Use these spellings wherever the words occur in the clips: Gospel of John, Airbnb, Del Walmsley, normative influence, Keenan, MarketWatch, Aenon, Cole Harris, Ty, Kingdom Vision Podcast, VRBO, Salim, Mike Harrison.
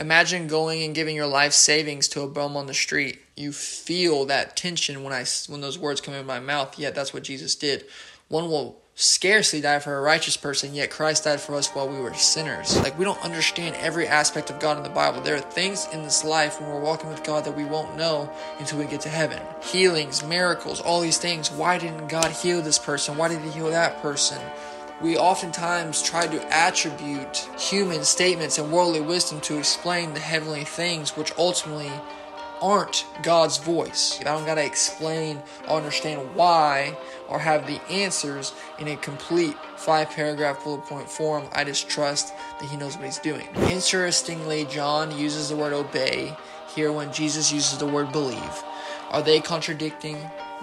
Imagine going and giving your life savings to a bum on the street. You feel that tension when those words come in my mouth, yet that's what Jesus did. One will scarcely die for a righteous person, yet Christ died for us while we were sinners. Like, we don't understand every aspect of God in the Bible. There are things in this life when we're walking with God that we won't know until we get to heaven. Healings, miracles, all these things. Why didn't God heal this person? Why did he heal that person? We oftentimes try to attribute human statements and worldly wisdom to explain the heavenly things, which ultimately aren't God's voice. I don't gotta explain or understand why or have the answers in a complete 5-paragraph bullet point form. I just trust that he knows what he's doing. Interestingly, John uses the word obey here when Jesus uses the word believe. Are they contradicting?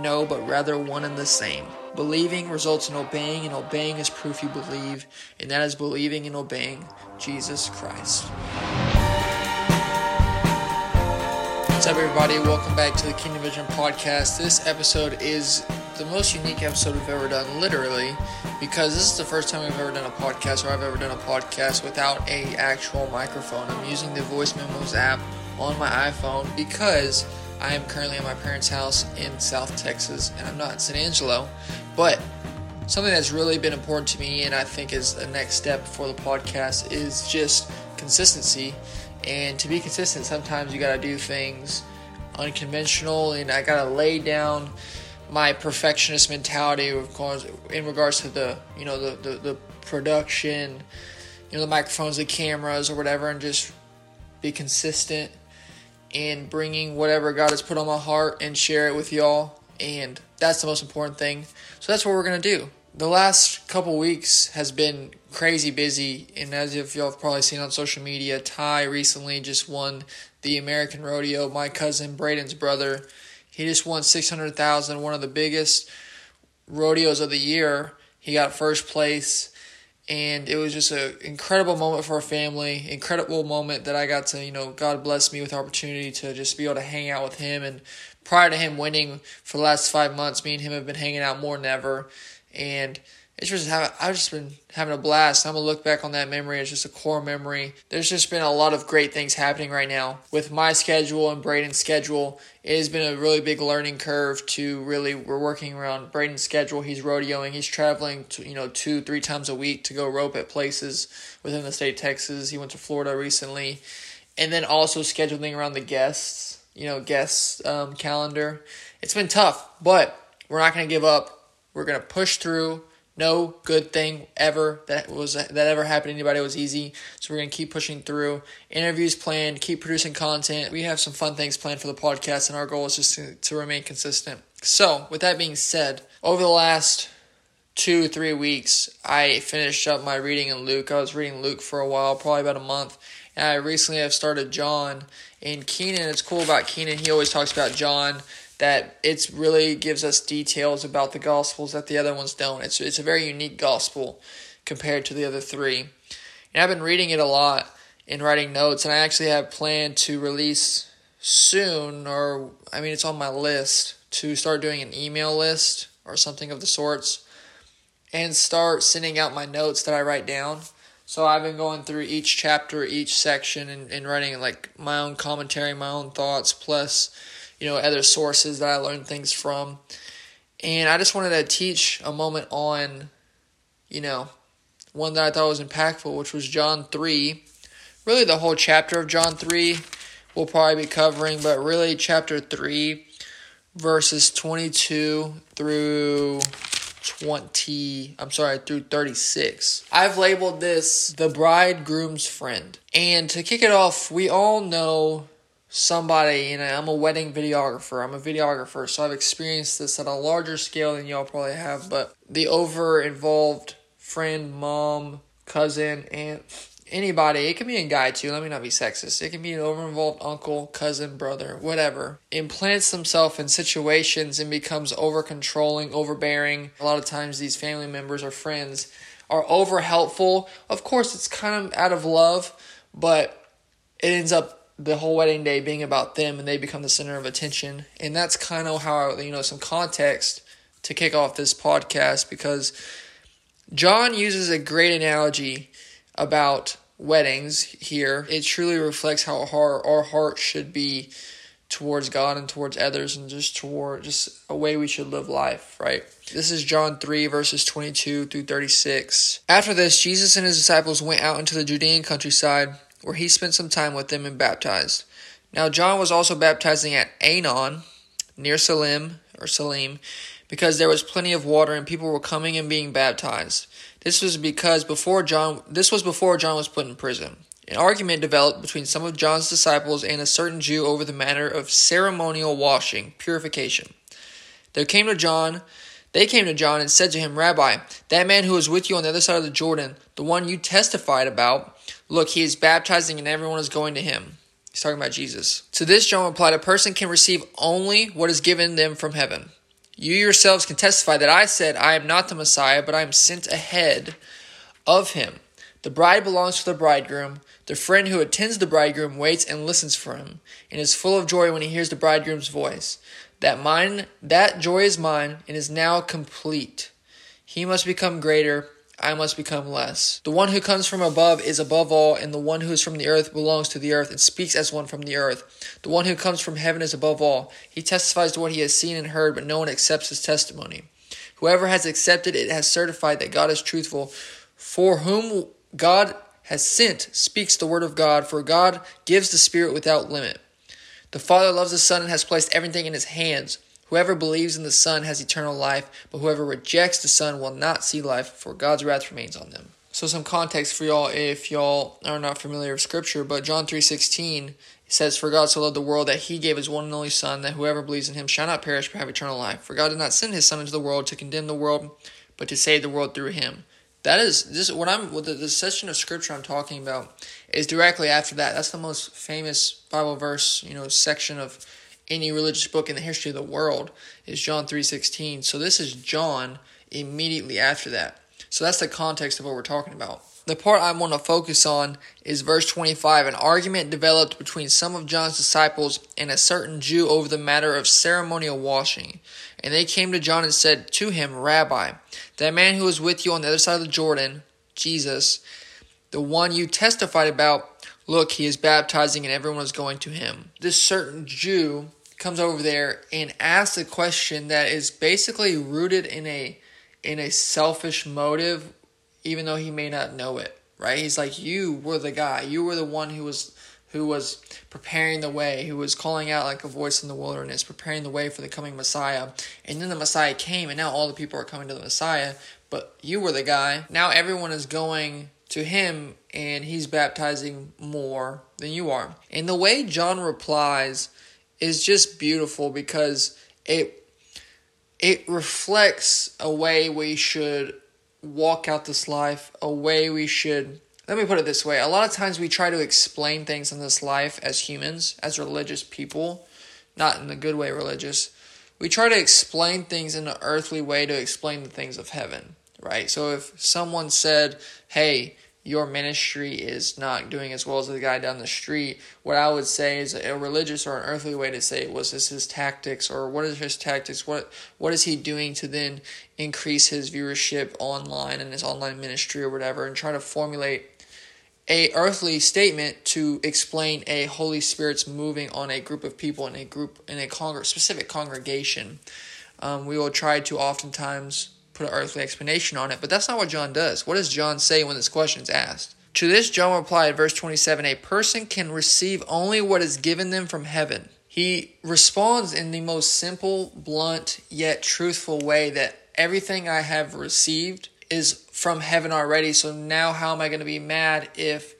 No, but rather one and the same. Believing results in obeying, and obeying is proof you believe, and that is believing and obeying Jesus Christ. What's up, everybody? Welcome back to the Kingdom Vision Podcast. This episode is the most unique episode we've ever done, literally, because this is the first time we've ever done a podcast, or I've ever done a podcast without an actual microphone. I'm using the Voice Memos app on my iPhone because I am currently at my parents' house in South Texas, and I'm not in San Angelo, but something that's really been important to me, and I think is the next step for the podcast, is just consistency. And to be consistent, sometimes you gotta do things unconventional, and I gotta lay down my perfectionist mentality in regards to the production, the microphones, the cameras, or whatever, and just be consistent in bringing whatever God has put on my heart and share it with y'all. And that's the most important thing. So that's what we're going to do. The last couple weeks has been crazy busy. And as if y'all have probably seen on social media, Ty recently just won the American Rodeo. My cousin, Braden's brother, he just won $600,000, one of the biggest rodeos of the year. He got first place. And it was just an incredible moment for our family, incredible moment that I got to, God bless me with the opportunity to just be able to hang out with him. And prior to him winning, for the last 5 months, me and him have been hanging out more than ever. And I've just been having a blast. I'm going to look back on that memory. It's just a core memory. There's just been a lot of great things happening right now. With my schedule and Braden's schedule, it has been a really big learning curve we're working around Braden's schedule. He's rodeoing. He's traveling to, 2-3 times a week to go rope at places within the state of Texas. He went to Florida recently. And then also scheduling around the guests, calendar. It's been tough, but we're not going to give up. We're going to push through. No good thing ever that ever happened to anybody was easy. So we're going to keep pushing through. Interviews planned, keep producing content. We have some fun things planned for the podcast, and our goal is just to remain consistent. So with that being said, over the last 2-3 weeks, I finished up my reading in Luke. I was reading Luke for a while, probably about a month. And I recently have started John. And Keenan, it's cool about Keenan. He always talks about John, that it really gives us details about the Gospels that the other ones don't. It's a very unique Gospel compared to the other three. And I've been reading it a lot and writing notes, and I actually have planned to release soon, it's on my list, to start doing an email list or something of the sorts and start sending out my notes that I write down. So I've been going through each chapter, each section, and writing like my own commentary, my own thoughts, plus other sources that I learned things from. And I just wanted to teach a moment on, one that I thought was impactful, which was John 3. Really the whole chapter of John 3 we'll probably be covering, but really chapter 3, verses 22 through 36. I've labeled this the bridegroom's friend. And to kick it off, we all know somebody, and I'm a wedding videographer. I'm a videographer, so I've experienced this at a larger scale than y'all probably have, but the over-involved friend, mom, cousin, aunt, anybody. It can be a guy, too. Let me not be sexist. It can be an over-involved uncle, cousin, brother, whatever. Implants themselves in situations and becomes over-controlling, overbearing. A lot of times these family members or friends are over-helpful. Of course, it's kind of out of love, but it ends up the whole wedding day being about them, and they become the center of attention. And that's kind of how, some context to kick off this podcast, because John uses a great analogy about weddings here, it truly reflects how our heart should be towards God and towards others, and just a way we should live life, right? This is John 3, verses 22 through 36. After this, Jesus and his disciples went out into the Judean countryside, where he spent some time with them and baptized. Now John was also baptizing at Aenon, near Salim, because there was plenty of water and people were coming and being baptized. This was before John was put in prison. An argument developed between some of John's disciples and a certain Jew over the matter of ceremonial washing, purification. They came to John and said to him, "Rabbi, that man who was with you on the other side of the Jordan, the one you testified about, look, he is baptizing and everyone is going to him." He's talking about Jesus. To this John replied, "A person can receive only what is given them from heaven. You yourselves can testify that I said, I am not the Messiah, but I am sent ahead of him. The bride belongs to the bridegroom. The friend who attends the bridegroom waits and listens for him, and is full of joy when he hears the bridegroom's voice. That joy is mine, and is now complete. He must become greater, I must become less. The one who comes from above is above all, and the one who is from the earth belongs to the earth and speaks as one from the earth. The one who comes from heaven is above all. He testifies to what he has seen and heard, but no one accepts his testimony. Whoever has accepted it has certified that God is truthful. For whom God has sent speaks the word of God, for God gives the Spirit without limit. The Father loves the Son and has placed everything in his hands. Whoever believes in the Son has eternal life, but whoever rejects the Son will not see life, for God's wrath remains on them." So some context for y'all if y'all are not familiar with Scripture, but John 3:16 says, "For God so loved the world that he gave his one and only Son, that whoever believes in him shall not perish but have eternal life. For God did not send his Son into the world to condemn the world, but to save the world through him." That is, the section of Scripture I'm talking about is directly after that. That's the most famous Bible verse, section of any religious book in the history of the world, is John 3:16. So this is John immediately after that. So that's the context of what we're talking about. The part I want to focus on is verse 25. An argument developed between some of John's disciples and a certain Jew over the matter of ceremonial washing. And they came to John and said to him, "Rabbi, that man who was with you on the other side of the Jordan, Jesus, the one you testified about, look, he is baptizing and everyone is going to him." This certain Jew comes over there and asks a question that is basically rooted in a selfish motive, even though he may not know it, right? He's like, you were the guy. You were the one who was preparing the way, who was calling out like a voice in the wilderness, preparing the way for the coming Messiah. And then the Messiah came, and now all the people are coming to the Messiah, but you were the guy. Now everyone is going to him, and he's baptizing more than you are. And the way John replies is just beautiful because it reflects a way we should walk out this life, a way we should... Let me put it this way. A lot of times we try to explain things in this life as humans, as religious people, not in the good way religious. We try to explain things in an earthly way to explain the things of heaven, right? So if someone said, hey, your ministry is not doing as well as the guy down the street, what I would say is a religious or an earthly way to say it was, this his tactics, or what is his tactics? What is he doing to then increase his viewership online and his online ministry or whatever, and try to formulate a earthly statement to explain a Holy Spirit's moving on a group of people in a specific congregation. We will try to oftentimes put an earthly explanation on it, but that's not what John does. What does John say when this question is asked? To this, John replied, verse 27, "A person can receive only what is given them from heaven." He responds in the most simple, blunt, yet truthful way that everything I have received is from heaven already, so now how am I going to be mad if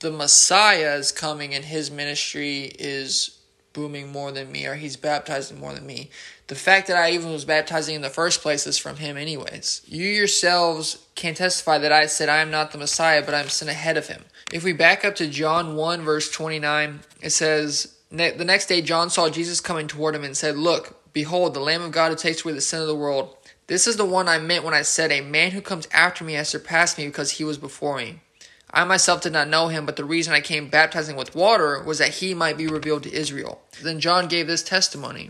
the Messiah is coming and his ministry is booming more than me, or he's baptizing more than me? The fact that I even was baptizing in the first place is from him anyways. You yourselves can testify that I said, I am not the Messiah, but I am sent ahead of him. If we back up to John 1, verse 29, it says, "The next day John saw Jesus coming toward him and said, Look, behold, the Lamb of God who takes away the sin of the world. This is the one I meant when I said, A man who comes after me has surpassed me because he was before me. I myself did not know him, but the reason I came baptizing with water was that he might be revealed to Israel." Then John gave this testimony.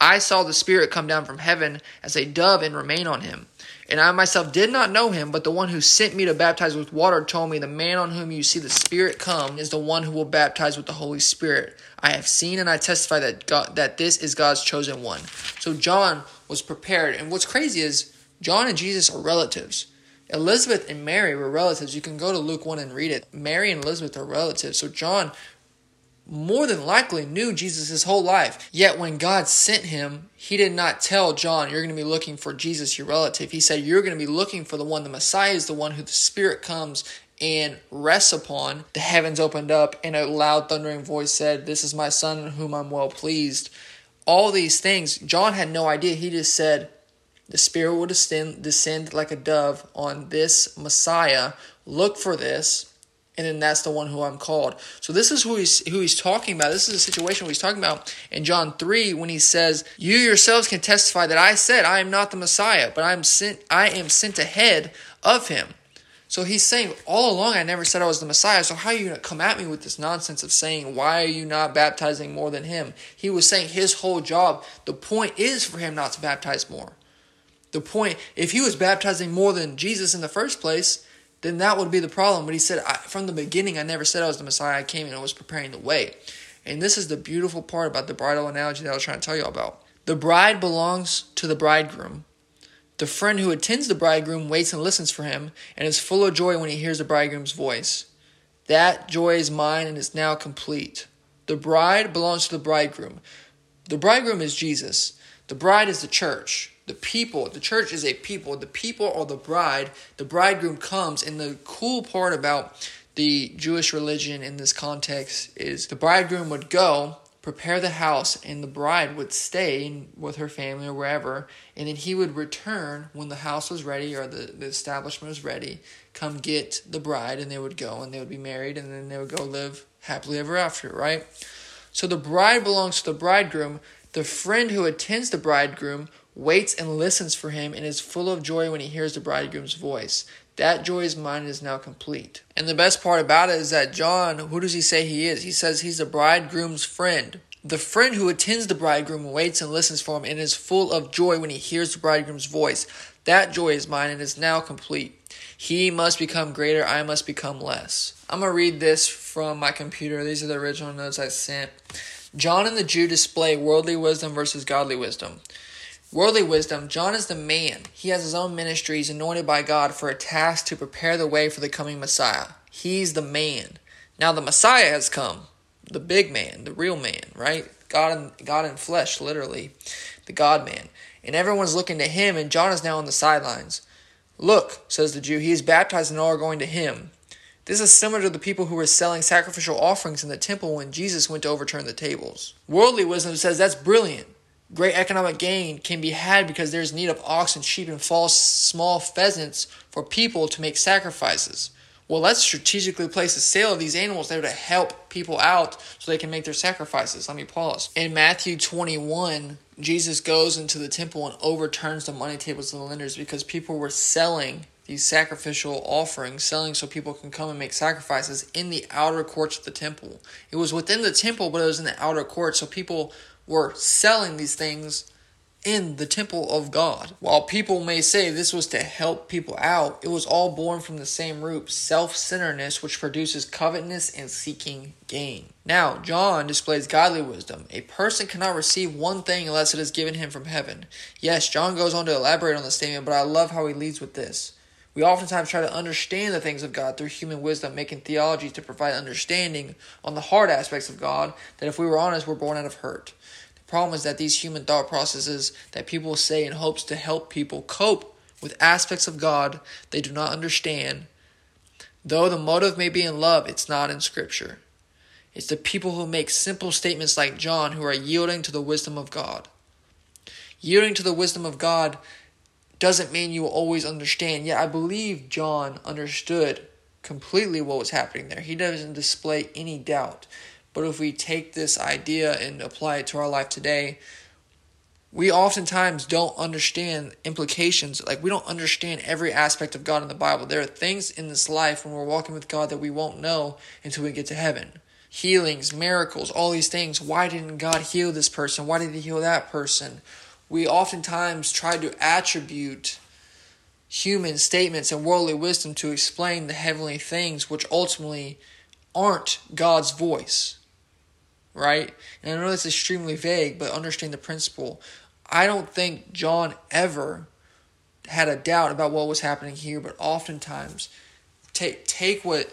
"I saw the Spirit come down from heaven as a dove and remain on him. And I myself did not know him, but the one who sent me to baptize with water told me, the man on whom you see the Spirit come is the one who will baptize with the Holy Spirit. I have seen and I testify that this is God's chosen one. So John was prepared. And what's crazy is John and Jesus are relatives. Elizabeth and Mary were relatives. You can go to Luke 1 and read it. Mary and Elizabeth are relatives. So John more than likely knew Jesus his whole life. Yet when God sent him, he did not tell John, you're going to be looking for Jesus, your relative. He said, you're going to be looking for the one, the Messiah is the one who the Spirit comes and rests upon. The heavens opened up and a loud thundering voice said, this is my son in whom I'm well pleased. All these things, John had no idea. He just said, the Spirit will descend like a dove on this Messiah. Look for this, and then that's the one who I'm called. So this is who he's talking about. This is a situation he's talking about in John 3 when he says, you yourselves can testify that I said I am not the Messiah, but I am sent ahead of him. So he's saying, all along I never said I was the Messiah, so how are you going to come at me with this nonsense of saying, why are you not baptizing more than him? He was saying his whole job, the point is for him not to baptize more. The point, if he was baptizing more than Jesus in the first place, then that would be the problem. But he said, from the beginning, I never said I was the Messiah. I came and I was preparing the way. And this is the beautiful part about the bridal analogy that I was trying to tell you about. The bride belongs to the bridegroom. The friend who attends the bridegroom waits and listens for him and is full of joy when he hears the bridegroom's voice. That joy is mine and is now complete. The bride belongs to the bridegroom. The bridegroom is Jesus. The bride is the church. The people, the church is a people. The people are the bride. The bridegroom comes. And the cool part about the Jewish religion in this context is the bridegroom would go, prepare the house, and the bride would stay with her family or wherever. And then he would return when the house was ready or the establishment was ready, come get the bride, and they would go and they would be married, and then they would go live happily ever after, right? So the bride belongs to the bridegroom. The friend who attends the bridegroom waits and listens for him and is full of joy when he hears the bridegroom's voice. That joy is mine and is now complete. And the best part about it is that John, who does he say he is? He says he's the bridegroom's friend. The friend who attends the bridegroom waits and listens for him and is full of joy when he hears the bridegroom's voice. That joy is mine and is now complete. He must become greater, I must become less. I'm going to read this from my computer. These are the original notes I sent. John and the Jew display worldly wisdom versus godly wisdom. Worldly wisdom, John is the man. He has his own ministries anointed by God for a task to prepare the way for the coming Messiah. He's the man. Now the Messiah has come. The big man, the real man, right? God in flesh, literally. The God man. And everyone's looking to him, and John is now on the sidelines. Look, says the Jew, he is baptized and all are going to him. This is similar to the people who were selling sacrificial offerings in the temple when Jesus went to overturn the tables. Worldly wisdom says that's brilliant. Great economic gain can be had because there is need of oxen, sheep, and small pheasants for people to make sacrifices. Well, let's strategically place the sale of these animals there to help people out so they can make their sacrifices. Let me pause. In Matthew 21, Jesus goes into the temple and overturns the money tables of the lenders because people were selling these sacrificial offerings, selling so people can come and make sacrifices in the outer courts of the temple. It was within the temple, but it was in the outer courts, so people were selling these things in the temple of God. While people may say this was to help people out, it was all born from the same root, self-centeredness, which produces covetousness and seeking gain. Now, John displays godly wisdom. A person cannot receive one thing unless it is given him from heaven. Yes, John goes on to elaborate on the statement, but I love how he leads with this. We oftentimes try to understand the things of God through human wisdom, making theology to provide understanding on the hard aspects of God that, if we were honest, were born out of hurt. The problem is that these human thought processes that people say in hopes to help people cope with aspects of God they do not understand, though the motive may be in love, it's not in Scripture. It's the people who make simple statements like John who are yielding to the wisdom of God. Yielding to the wisdom of God doesn't mean you will always understand. Yet I believe John understood completely what was happening there. He doesn't display any doubt. But if we take this idea and apply it to our life today, we oftentimes don't understand implications. Like, we don't understand every aspect of God in the Bible. There are things in this life when we're walking with God that we won't know until we get to heaven. Healings, miracles, all these things. Why didn't God heal this person? Why did he heal that person? We oftentimes try to attribute human statements and worldly wisdom to explain the heavenly things, which ultimately aren't God's voice, right? And I know that's extremely vague, but understand the principle. I don't think John ever had a doubt about what was happening here, but oftentimes take what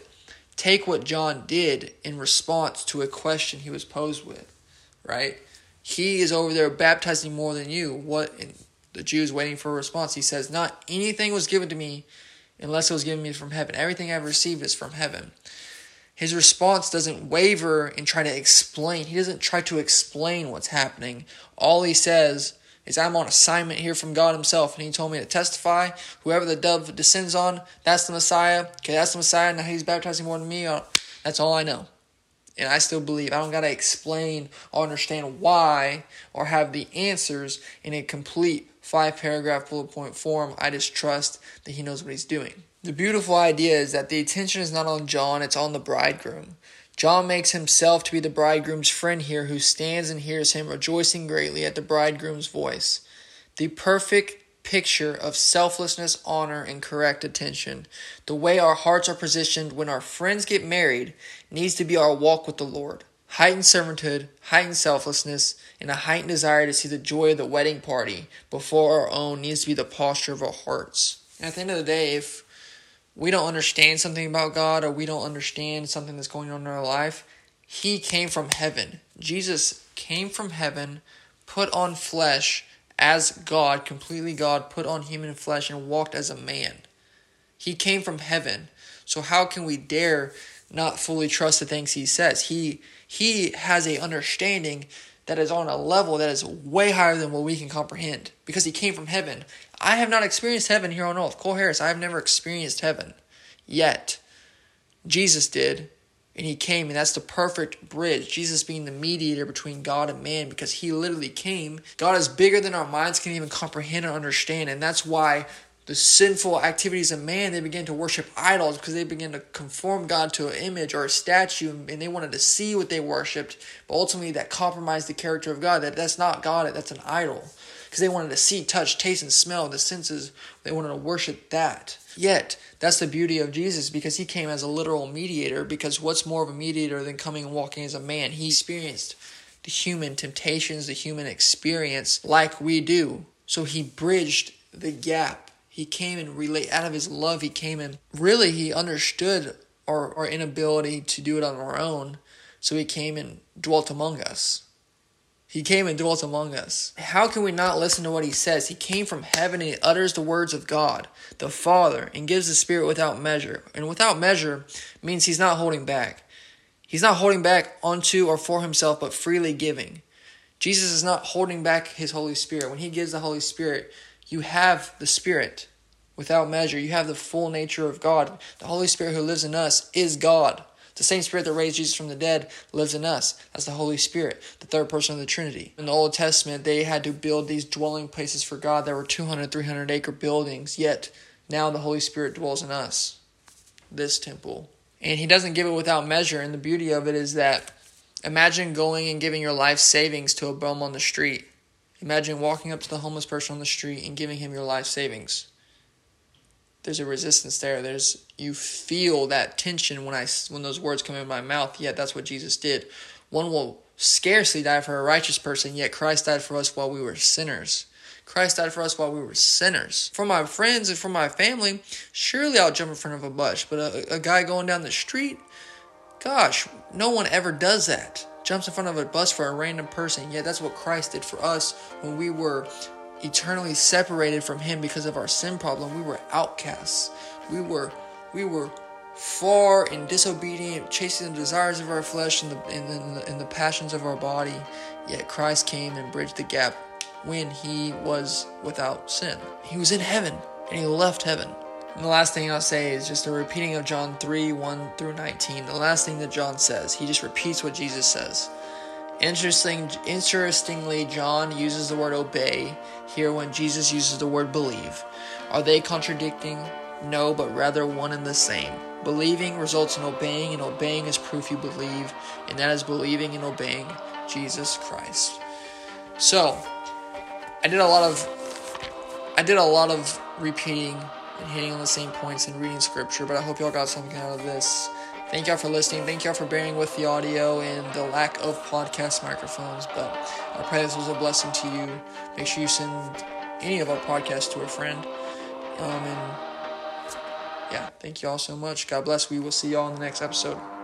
John did in response to a question he was posed with, right? He is over there baptizing more than you. What? And the Jews waiting for a response. He says, not anything was given to me unless it was given to me from heaven. Everything I've received is from heaven. His response doesn't waver and try to explain. He doesn't try to explain what's happening. All he says is, I'm on assignment here from God himself, and he told me to testify. Whoever the dove descends on, that's the Messiah. Okay, that's the Messiah. Now he's baptizing more than me. That's all I know. And I still believe. I don't got to explain or understand why or have the answers in a complete 5-paragraph bullet point form. I just trust that he knows what he's doing. The beautiful idea is that the attention is not on John, it's on the bridegroom. John makes himself to be the bridegroom's friend here, who stands and hears him, rejoicing greatly at the bridegroom's voice. The perfect picture of selflessness, honor, and correct attention. The way our hearts are positioned when our friends get married needs to be our walk with the Lord. Heightened servanthood, heightened selflessness, and a heightened desire to see the joy of the wedding party before our own needs to be the posture of our hearts. And at the end of the day, if we don't understand something about God, or we don't understand something that's going on in our life, he came from heaven. Jesus came from heaven, put on flesh as God, completely God, put on human flesh and walked as a man. He came from heaven. So how can we dare not fully trust the things he says? He has a understanding that is on a level that is way higher than what we can comprehend, because he came from heaven. I have not experienced heaven here on earth. Cole Harris, I have never experienced heaven yet. Jesus did, and he came, and that's the perfect bridge. Jesus being the mediator between God and man, because he literally came. God is bigger than our minds can even comprehend or understand, and that's why the sinful activities of man, they began to worship idols, because they began to conform God to an image or a statue, and they wanted to see what they worshipped. But ultimately, that compromised the character of God. That's not God, that's an idol. Because they wanted to see, touch, taste, and smell the senses. They wanted to worship that. Yet, that's the beauty of Jesus, because he came as a literal mediator, because what's more of a mediator than coming and walking as a man? He experienced the human temptations, the human experience like we do. So he bridged the gap. He came and relate out of his love. He came and really he understood our inability to do it on our own. So he came and dwelt among us. He came and dwelt among us. How can we not listen to what he says? He came from heaven and he utters the words of God, the Father, and gives the Spirit without measure. And without measure means he's not holding back. He's not holding back onto or for himself, but freely giving. Jesus is not holding back his Holy Spirit. When he gives the Holy Spirit, you have the Spirit without measure. You have the full nature of God. The Holy Spirit who lives in us is God. The same Spirit that raised Jesus from the dead lives in us. That's the Holy Spirit, the third person of the Trinity. In the Old Testament, they had to build these dwelling places for God. There were 200, 300-acre buildings, yet now the Holy Spirit dwells in us, this temple. And he doesn't give it without measure, and the beauty of it is that imagine going and giving your life savings to a bum on the street. Imagine walking up to the homeless person on the street and giving him your life savings. There's a resistance there. You feel that tension when those words come in my mouth. Yet that's what Jesus did. One will scarcely die for a righteous person, yet Christ died for us while we were sinners. Christ died for us while we were sinners. For my friends and for my family, surely I'll jump in front of a bus. But a guy going down the street, gosh, no one ever does that. Jumps in front of a bus for a random person. Yet that's what Christ did for us when we were eternally separated from him because of our sin problem. We were outcasts. We were far and disobedient, chasing the desires of our flesh and the passions of our body. Yet Christ came and bridged the gap when he was without sin. He was in heaven and he left heaven. And the last thing I'll say is just a repeating of John 3, 1 through 19. The last thing that John says, he just repeats what Jesus says. Interestingly, John uses the word obey here when Jesus uses the word believe. Are they contradicting? No, but rather one and the same. Believing results in obeying, and obeying is proof you believe, and that is believing and obeying Jesus Christ. So, I did a lot of repeating and hitting on the same points and reading scripture, but I hope y'all got something out of this. Thank y'all for listening. Thank y'all for bearing with the audio and the lack of podcast microphones, but I pray this was a blessing to you. Make sure you send any of our podcasts to a friend. And yeah, thank y'all so much. God bless. We will see y'all in the next episode.